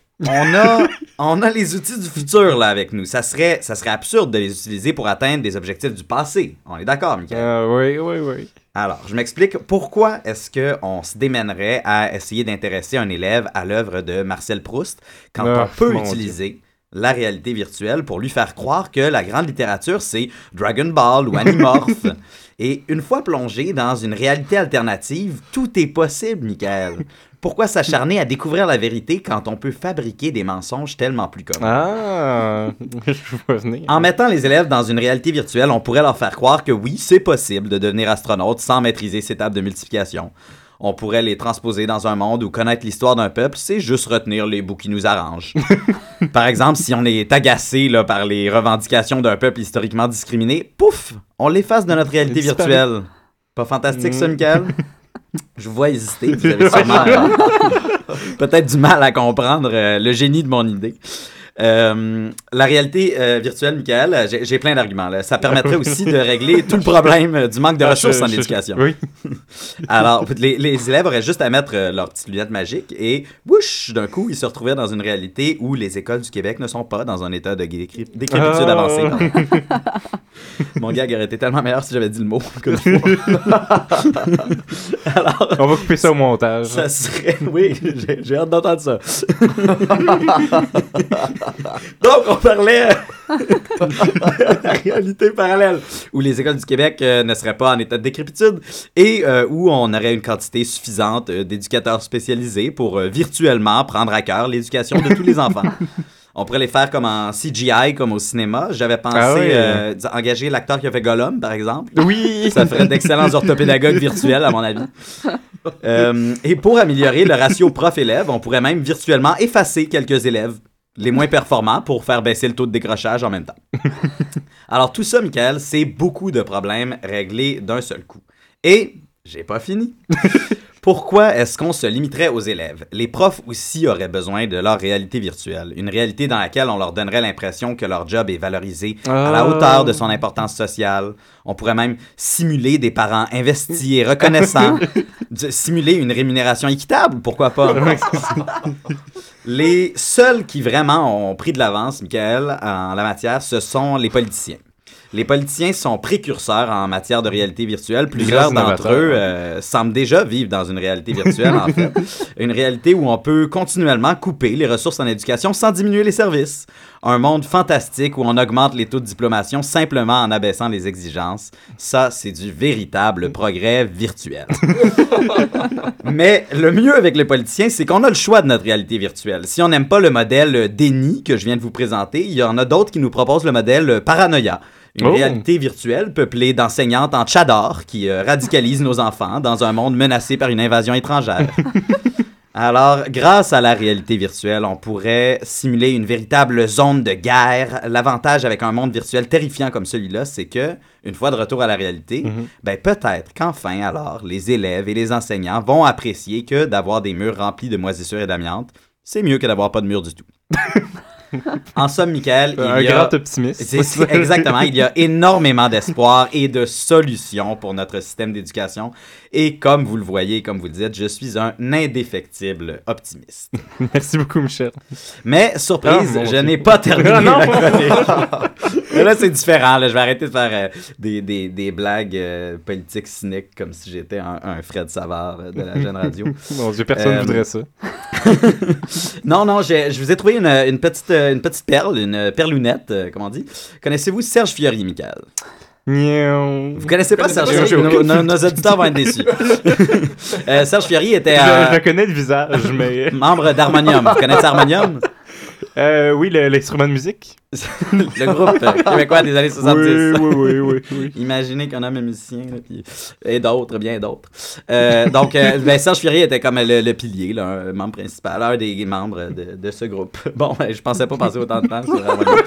on a les outils du futur là avec nous. Ça serait absurde de les utiliser pour atteindre des objectifs du passé. On est d'accord, Mickaël? Oui. Alors, je m'explique pourquoi est-ce qu'on se démènerait à essayer d'intéresser un élève à l'œuvre de Marcel Proust quand on peut utiliser... Dieu. La réalité virtuelle pour lui faire croire que la grande littérature, c'est Dragon Ball ou Animorph. Et une fois plongé dans une réalité alternative, tout est possible, Mickaël. Pourquoi s'acharner à découvrir la vérité quand on peut fabriquer des mensonges tellement plus communs? Ah, je vois venir. En mettant les élèves dans une réalité virtuelle, on pourrait leur faire croire que oui, c'est possible de devenir astronaute sans maîtriser ses tables de multiplication. On pourrait les transposer dans un monde où connaître l'histoire d'un peuple, c'est juste retenir les bouts qui nous arrangent. Par exemple, si on est agacé là, par les revendications d'un peuple historiquement discriminé, pouf, on l'efface de notre réalité virtuelle. Pas fantastique, ça, Mickaël? Je vous vois hésiter, vous avez sûrement peut-être du mal à comprendre le génie de mon idée. La réalité virtuelle, Mickaël, j'ai plein d'arguments. Là. Ça permettrait aussi de régler tout le problème du manque de ressources en éducation. Oui. Alors, les élèves auraient juste à mettre leurs petites lunettes magiques et, wouch, d'un coup, ils se retrouveraient dans une réalité où les écoles du Québec ne sont pas dans un état de décrépitude avancée. Mon gag aurait été tellement meilleur si j'avais dit le mot. Alors, on va couper ça au montage. Ça serait... Oui, j'ai hâte d'entendre ça. Donc, on parlait de la réalité parallèle où les écoles du Québec ne seraient pas en état de décrépitude et où on aurait une quantité suffisante d'éducateurs spécialisés pour virtuellement prendre à cœur l'éducation de tous les enfants. On pourrait les faire comme en CGI, comme au cinéma. J'avais pensé engager l'acteur qui a fait Gollum, par exemple. Oui! Ça ferait d'excellents orthopédagogues virtuels, à mon avis. Et pour améliorer le ratio prof-élève, on pourrait même virtuellement effacer quelques élèves les moins performants pour faire baisser le taux de décrochage en même temps. Alors tout ça, Mickaël, c'est beaucoup de problèmes réglés d'un seul coup. Et j'ai pas fini. Pourquoi est-ce qu'on se limiterait aux élèves? Les profs aussi auraient besoin de leur réalité virtuelle, une réalité dans laquelle on leur donnerait l'impression que leur job est valorisé à la hauteur de son importance sociale. On pourrait même simuler des parents investis et reconnaissants, simuler une rémunération équitable, pourquoi pas? Les seuls qui vraiment ont pris de l'avance, Mickaël, en la matière, ce sont les politiciens. Les politiciens sont précurseurs en matière de réalité virtuelle. Plusieurs d'entre eux semblent déjà vivre dans une réalité virtuelle, en fait. Une réalité où on peut continuellement couper les ressources en éducation sans diminuer les services. Un monde fantastique où on augmente les taux de diplomation simplement en abaissant les exigences. Ça, c'est du véritable progrès virtuel. Mais le mieux avec les politiciens, c'est qu'on a le choix de notre réalité virtuelle. Si on n'aime pas le modèle déni que je viens de vous présenter, il y en a d'autres qui nous proposent le modèle paranoïa. Une réalité virtuelle peuplée d'enseignantes en tchador qui radicalisent nos enfants dans un monde menacé par une invasion étrangère. Alors, grâce à la réalité virtuelle, on pourrait simuler une véritable zone de guerre. L'avantage avec un monde virtuel terrifiant comme celui-là, c'est que, une fois de retour à la réalité, ben peut-être qu'enfin, alors, les élèves et les enseignants vont apprécier que d'avoir des murs remplis de moisissures et d'amiante, c'est mieux que d'avoir pas de mur du tout. En somme, Mickaël, grand optimiste. Exactement, il y a énormément d'espoir et de solutions pour notre système d'éducation. Et comme vous le voyez, comme vous le dites, je suis un indéfectible optimiste. Merci beaucoup, Michel. Mais, surprise, je n'ai pas terminé la chronique. Mais là, c'est différent. Là. Je vais arrêter de faire des blagues politiques cyniques comme si j'étais un Fred Savard de la jeune radio. Mon Dieu, personne ne voudrait ça. Non, je vous ai trouvé une petite perle, une perlounette, comment on dit. Connaissez-vous Serge Fiori, Mickaël? Vous connaissez pas Serge Fiori? Nos auditeurs vont être déçus. Serge Fiori était... Je connais le visage, mais... membre d'Harmonium. Vous connaissez Harmonium? Oui, l'instrument de musique. Le groupe québécois des années 70. Oui. Imaginez qu'un homme est musicien là, et d'autres, bien d'autres. Donc, Serge Fiori était comme le pilier, là, un membre principal, un des membres de ce groupe. Bon, je pensais pas passer autant de temps sur Harmonium.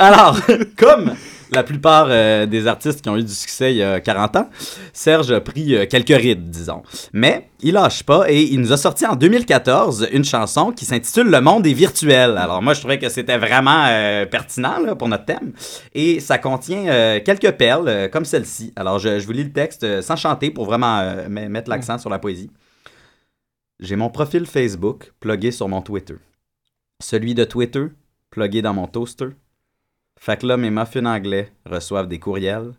Alors, comme la plupart des artistes qui ont eu du succès il y a 40 ans, Serge a pris quelques rides, disons. Mais il lâche pas et il nous a sorti en 2014 une chanson qui s'intitule « Le monde est virtuel ». Alors moi, je trouvais que c'était vraiment pertinent là, pour notre thème. Et ça contient quelques perles comme celle-ci. Alors je vous lis le texte sans chanter pour vraiment mettre l'accent sur la poésie. « J'ai mon profil Facebook plugué sur mon Twitter. Celui de Twitter plugué dans mon toaster. Fait que là, mes muffins anglais reçoivent des courriels.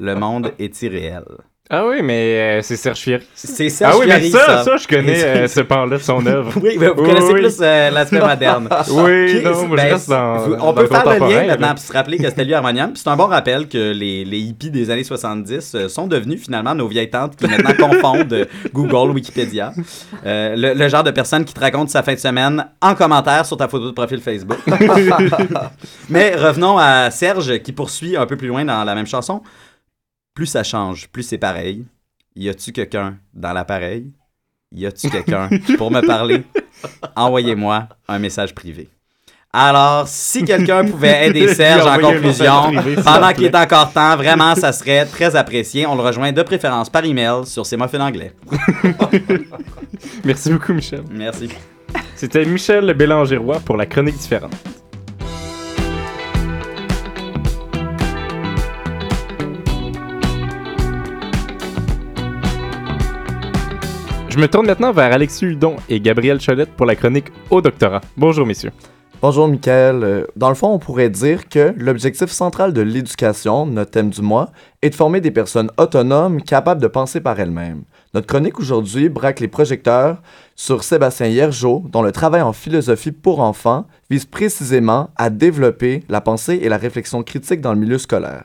Le monde est irréel. » Ah oui, mais c'est Serge Fiori. C'est Serge Fiori. Ah oui, mais ça, je connais ce pan-là de son œuvre. Oui, mais vous connaissez plus l'aspect moderne. Oui, non, je reste dans. On peut faire le lien maintenant, puis se rappeler que c'était lui Harmonium. Puis c'est un bon rappel que les hippies des années 70 sont devenus finalement nos vieilles tantes qui maintenant confondent Google, Wikipédia. Le genre de personne qui te raconte sa fin de semaine en commentaire sur ta photo de profil Facebook. Mais revenons à Serge qui poursuit un peu plus loin dans la même chanson. Plus ça change, plus c'est pareil. Y a-tu quelqu'un dans l'appareil? Y a-tu quelqu'un pour me parler? Envoyez-moi un message privé. Alors, si quelqu'un pouvait aider Serge en conclusion, pendant qu'il est encore temps, vraiment, ça serait très apprécié. On le rejoint de préférence par email sur C'est Muffin Anglais. Merci beaucoup, Michel. Merci. C'était Michel Bélanger-Roy pour la chronique différente. Je me tourne maintenant vers Alexis Houdon et Gabrielle Cholette pour la chronique au doctorat. Bonjour, messieurs. Bonjour, Mickaël. Dans le fond, on pourrait dire que l'objectif central de l'éducation, notre thème du mois, est de former des personnes autonomes capables de penser par elles-mêmes. Notre chronique aujourd'hui braque les projecteurs sur Sébastien Yergeau, dont le travail en philosophie pour enfants vise précisément à développer la pensée et la réflexion critique dans le milieu scolaire.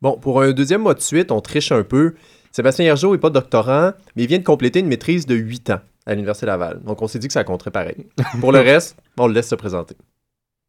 Bon, pour un deuxième mois de suite, on triche un peu. Sébastien Yergeau n'est pas doctorant, mais il vient de compléter une maîtrise de 8 ans à l'Université Laval. Donc, on s'est dit que ça compterait pareil. Pour le reste, on le laisse se présenter.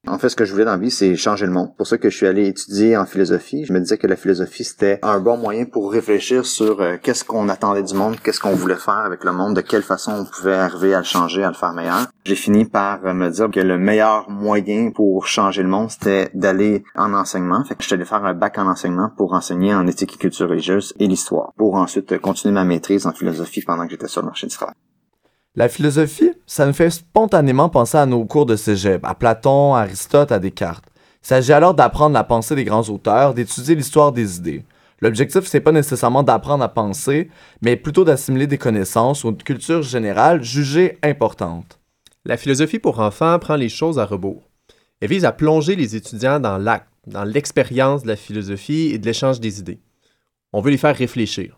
En fait, ce que je voulais dans la vie, c'est changer le monde. Pour ça que je suis allé étudier en philosophie. Je me disais que la philosophie, c'était un bon moyen pour réfléchir sur qu'est-ce qu'on attendait du monde, qu'est-ce qu'on voulait faire avec le monde, de quelle façon on pouvait arriver à le changer, à le faire meilleur. J'ai fini par me dire que le meilleur moyen pour changer le monde, c'était d'aller en enseignement. Fait que je suis allé faire un bac en enseignement pour enseigner en éthique et culture religieuse et l'histoire, pour ensuite continuer ma maîtrise en philosophie pendant que j'étais sur le marché du travail. La philosophie, ça nous fait spontanément penser à nos cours de cégep, à Platon, à Aristote, à Descartes. Il s'agit alors d'apprendre la pensée des grands auteurs, d'étudier l'histoire des idées. L'objectif, c'est pas nécessairement d'apprendre à penser, mais plutôt d'assimiler des connaissances ou une culture générale jugée importante. La philosophie pour enfants prend les choses à rebours. Elle vise à plonger les étudiants dans l'acte, dans l'expérience de la philosophie et de l'échange des idées. On veut les faire réfléchir.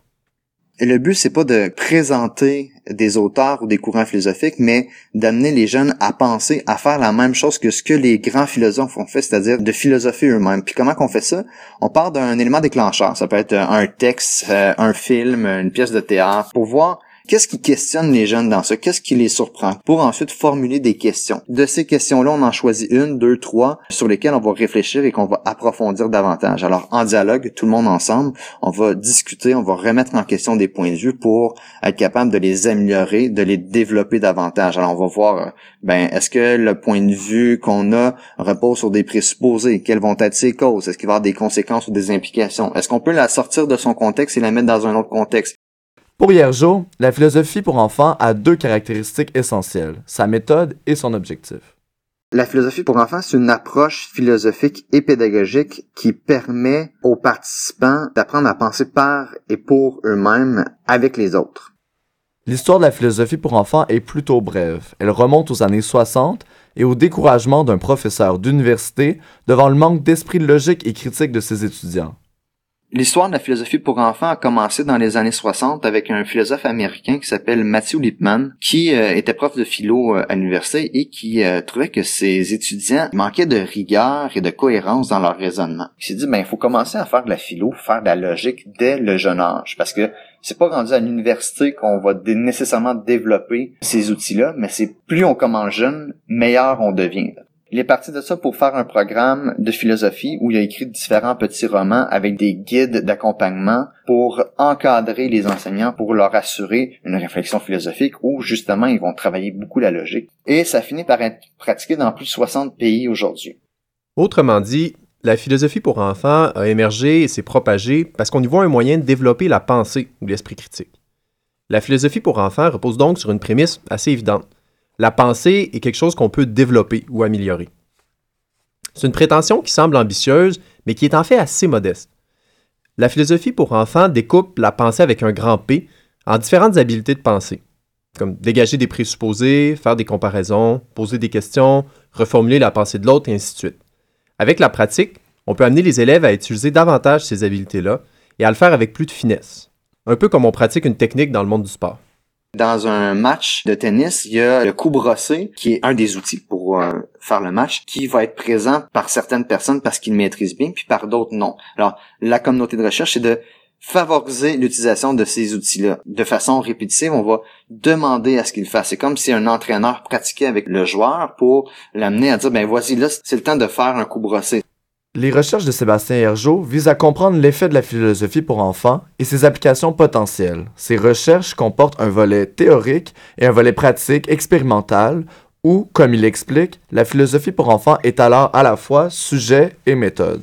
Le but, c'est pas de présenter des auteurs ou des courants philosophiques, mais d'amener les jeunes à penser, à faire la même chose que ce que les grands philosophes ont fait, c'est-à-dire de philosopher eux-mêmes. Puis comment qu'on fait ça? On part d'un élément déclencheur. Ça peut être un texte, un film, une pièce de théâtre, pour voir qu'est-ce qui questionne les jeunes dans ça, qu'est-ce qui les surprend, pour ensuite formuler des questions. De ces questions-là, on en choisit une, deux, trois, sur lesquelles on va réfléchir et qu'on va approfondir davantage. Alors, en dialogue, tout le monde ensemble, on va discuter, on va remettre en question des points de vue pour être capable de les améliorer, de les développer davantage. Alors, on va voir, est-ce que le point de vue qu'on a repose sur des présupposés? Quelles vont être ses causes? Est-ce qu'il va y avoir des conséquences ou des implications? Est-ce qu'on peut la sortir de son contexte et la mettre dans un autre contexte? Pour Yergeau, la philosophie pour enfants a deux caractéristiques essentielles, sa méthode et son objectif. La philosophie pour enfants, c'est une approche philosophique et pédagogique qui permet aux participants d'apprendre à penser par et pour eux-mêmes avec les autres. L'histoire de la philosophie pour enfants est plutôt brève. Elle remonte aux années 60 et au découragement d'un professeur d'université devant le manque d'esprit logique et critique de ses étudiants. L'histoire de la philosophie pour enfants a commencé dans les années 60 avec un philosophe américain qui s'appelle Matthew Lipman, qui était prof de philo à l'université et qui trouvait que ses étudiants manquaient de rigueur et de cohérence dans leur raisonnement. Il s'est dit, il faut commencer à faire de la philo, faire de la logique dès le jeune âge, parce que c'est pas rendu à l'université qu'on va nécessairement développer ces outils-là, mais c'est plus on commence jeune, meilleur on devient. Il est parti de ça pour faire un programme de philosophie où il a écrit différents petits romans avec des guides d'accompagnement pour encadrer les enseignants, pour leur assurer une réflexion philosophique où, justement, ils vont travailler beaucoup la logique. Et ça finit par être pratiqué dans plus de 60 pays aujourd'hui. Autrement dit, la philosophie pour enfants a émergé et s'est propagée parce qu'on y voit un moyen de développer la pensée ou l'esprit critique. La philosophie pour enfants repose donc sur une prémisse assez évidente. La pensée est quelque chose qu'on peut développer ou améliorer. C'est une prétention qui semble ambitieuse, mais qui est en fait assez modeste. La philosophie pour enfants découpe la pensée avec un grand P en différentes habiletés de pensée, comme dégager des présupposés, faire des comparaisons, poser des questions, reformuler la pensée de l'autre, et ainsi de suite. Avec la pratique, on peut amener les élèves à utiliser davantage ces habiletés-là et à le faire avec plus de finesse, un peu comme on pratique une technique dans le monde du sport. Dans un match de tennis, il y a le coup brossé, qui est un des outils pour faire le match, qui va être présent par certaines personnes parce qu'ils le maîtrisent bien, puis par d'autres non. Alors, la communauté de recherche, c'est de favoriser l'utilisation de ces outils-là. De façon répétitive, on va demander à ce qu'ils fassent. C'est comme si un entraîneur pratiquait avec le joueur pour l'amener à dire, voici, là, c'est le temps de faire un coup brossé. Les recherches de Sébastien Yergeau visent à comprendre l'effet de la philosophie pour enfants et ses applications potentielles. Ces recherches comportent un volet théorique et un volet pratique, expérimental, où, comme il explique, la philosophie pour enfants est alors à la fois sujet et méthode.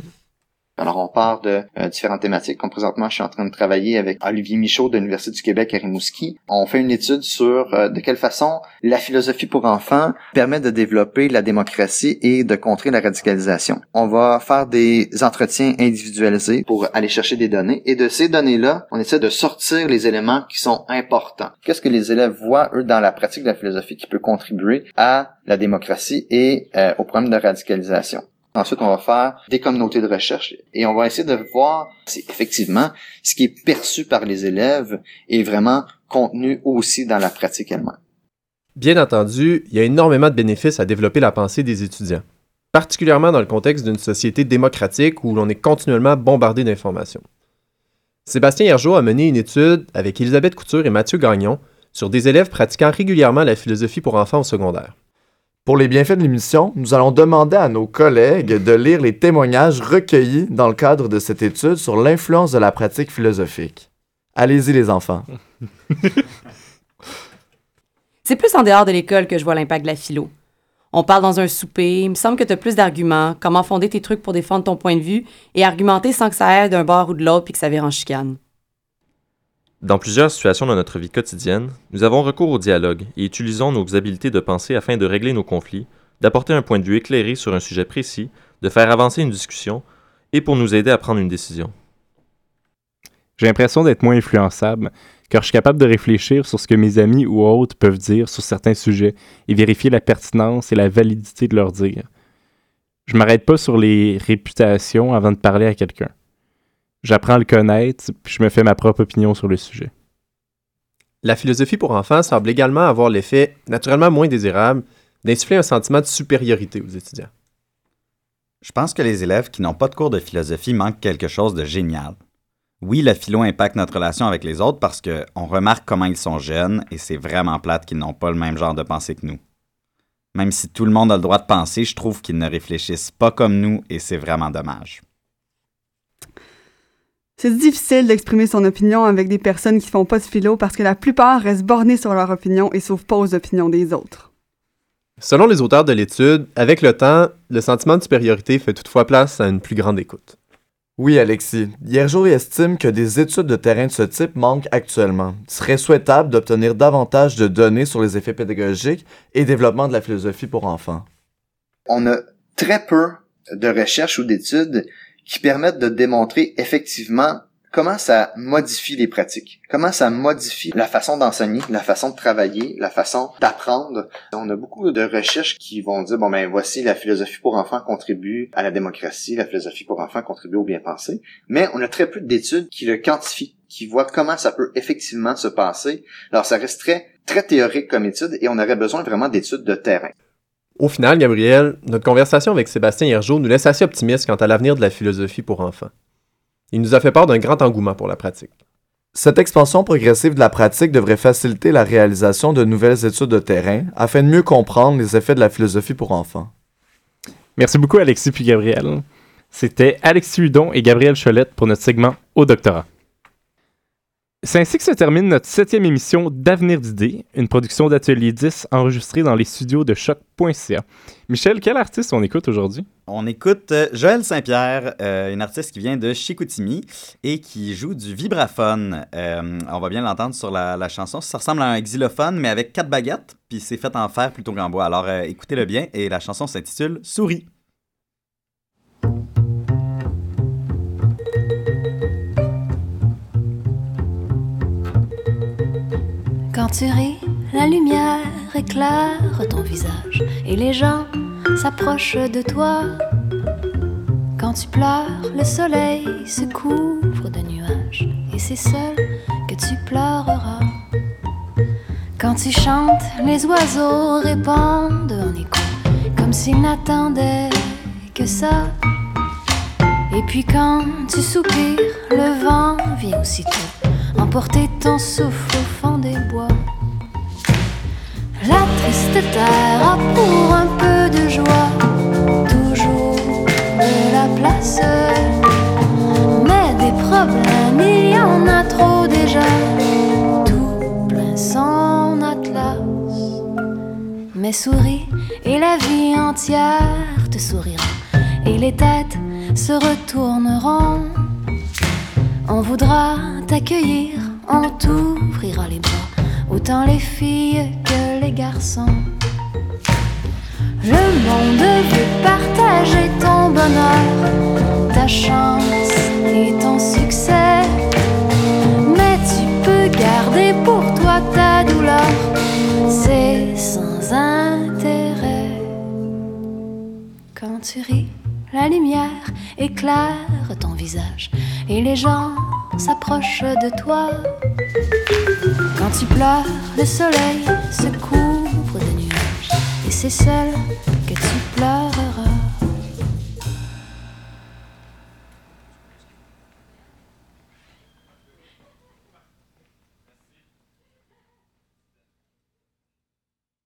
Alors, on part de différentes thématiques. Comme présentement, je suis en train de travailler avec Olivier Michaud de l'Université du Québec à Rimouski. On fait une étude sur de quelle façon la philosophie pour enfants permet de développer la démocratie et de contrer la radicalisation. On va faire des entretiens individualisés pour aller chercher des données. Et de ces données-là, on essaie de sortir les éléments qui sont importants. Qu'est-ce que les élèves voient, eux, dans la pratique de la philosophie qui peut contribuer à la démocratie et au problème de radicalisation? Ensuite, on va faire des communautés de recherche et on va essayer de voir si effectivement ce qui est perçu par les élèves est vraiment contenu aussi dans la pratique elle-même. Bien entendu, il y a énormément de bénéfices à développer la pensée des étudiants, particulièrement dans le contexte d'une société démocratique où l'on est continuellement bombardé d'informations. Sébastien Yergeau a mené une étude avec Elisabeth Couture et Mathieu Gagnon sur des élèves pratiquant régulièrement la philosophie pour enfants au secondaire. Pour les bienfaits de l'émission, nous allons demander à nos collègues de lire les témoignages recueillis dans le cadre de cette étude sur l'influence de la pratique philosophique. Allez-y les enfants. C'est plus en dehors de l'école que je vois l'impact de la philo. On parle dans un souper, il me semble que tu as plus d'arguments, comment fonder tes trucs pour défendre ton point de vue et argumenter sans que ça aille d'un bord ou de l'autre puis que ça vire en chicane. Dans plusieurs situations de notre vie quotidienne, nous avons recours au dialogue et utilisons nos habiletés de pensée afin de régler nos conflits, d'apporter un point de vue éclairé sur un sujet précis, de faire avancer une discussion et pour nous aider à prendre une décision. J'ai l'impression d'être moins influençable, car je suis capable de réfléchir sur ce que mes amis ou autres peuvent dire sur certains sujets et vérifier la pertinence et la validité de leurs dires. Je ne m'arrête pas sur les réputations avant de parler à quelqu'un. J'apprends à le connaître, puis je me fais ma propre opinion sur le sujet. La philosophie pour enfants semble également avoir l'effet, naturellement moins désirable, d'insuffler un sentiment de supériorité aux étudiants. Je pense que les élèves qui n'ont pas de cours de philosophie manquent quelque chose de génial. Oui, la philo impacte notre relation avec les autres parce qu'on remarque comment ils sont jeunes et c'est vraiment plate qu'ils n'ont pas le même genre de pensée que nous. Même si tout le monde a le droit de penser, je trouve qu'ils ne réfléchissent pas comme nous et c'est vraiment dommage. C'est difficile d'exprimer son opinion avec des personnes qui font pas de philo parce que la plupart restent bornées sur leur opinion et s'ouvrent pas aux opinions des autres. Selon les auteurs de l'étude, avec le temps, le sentiment de supériorité fait toutefois place à une plus grande écoute. Oui, Alexis. Yergeau estime que des études de terrain de ce type manquent actuellement. Il serait souhaitable d'obtenir davantage de données sur les effets pédagogiques et développement de la philosophie pour enfants. On a très peu de recherches ou d'études qui permettent de démontrer effectivement comment ça modifie les pratiques, comment ça modifie la façon d'enseigner, la façon de travailler, la façon d'apprendre. On a beaucoup de recherches qui vont dire, bon ben voici la philosophie pour enfants contribue à la démocratie, la philosophie pour enfants contribue au bien-penser, mais on a très peu d'études qui le quantifient, qui voient comment ça peut effectivement se passer. Alors ça reste très, très théorique comme étude et on aurait besoin vraiment d'études de terrain. Au final, Gabrielle, notre conversation avec Sébastien Yergeau nous laisse assez optimistes quant à l'avenir de la philosophie pour enfants. Il nous a fait part d'un grand engouement pour la pratique. Cette expansion progressive de la pratique devrait faciliter la réalisation de nouvelles études de terrain afin de mieux comprendre les effets de la philosophie pour enfants. Merci beaucoup Alexis puis Gabrielle. C'était Alexis Houdon et Gabrielle Cholette pour notre segment Au doctorat. C'est ainsi que se termine notre 7e émission d'Avenir d'idées, une production d'Atelier 10 enregistrée dans les studios de Choc.ca. Michel, quel artiste on écoute aujourd'hui? On écoute Joël Saint-Pierre, une artiste qui vient de Chicoutimi et qui joue du vibraphone. On va bien l'entendre sur la chanson. Ça ressemble à un xylophone, mais avec 4 baguettes, puis c'est fait en fer plutôt qu'en bois. Alors écoutez-le bien et la chanson s'intitule « Souris ». Quand tu ris, la lumière éclaire ton visage et les gens s'approchent de toi. Quand tu pleures, le soleil se couvre de nuages et c'est seul que tu pleureras. Quand tu chantes, les oiseaux répandent en écho comme s'ils n'attendaient que ça. Et puis quand tu soupires, le vent vient aussitôt emporter ton souffle au fond des bois. La triste terre a pour un peu de joie toujours de la place, mais des problèmes il y en a trop déjà, tout plein son atlas. mais souris, et la vie entière te sourira, et les têtes se retourneront. On voudra t'accueillir, on t'ouvrira les bras, autant les filles que les garçons. Le monde veut partager ton bonheur, ta chance et ton succès. Mais tu peux garder pour toi ta douleur, c'est sans intérêt. Quand tu ris, la lumière éclaire ton visage et les gens s'approchent de toi. Quand tu pleures, le soleil se couvre de nuages et c'est seul que tu pleures.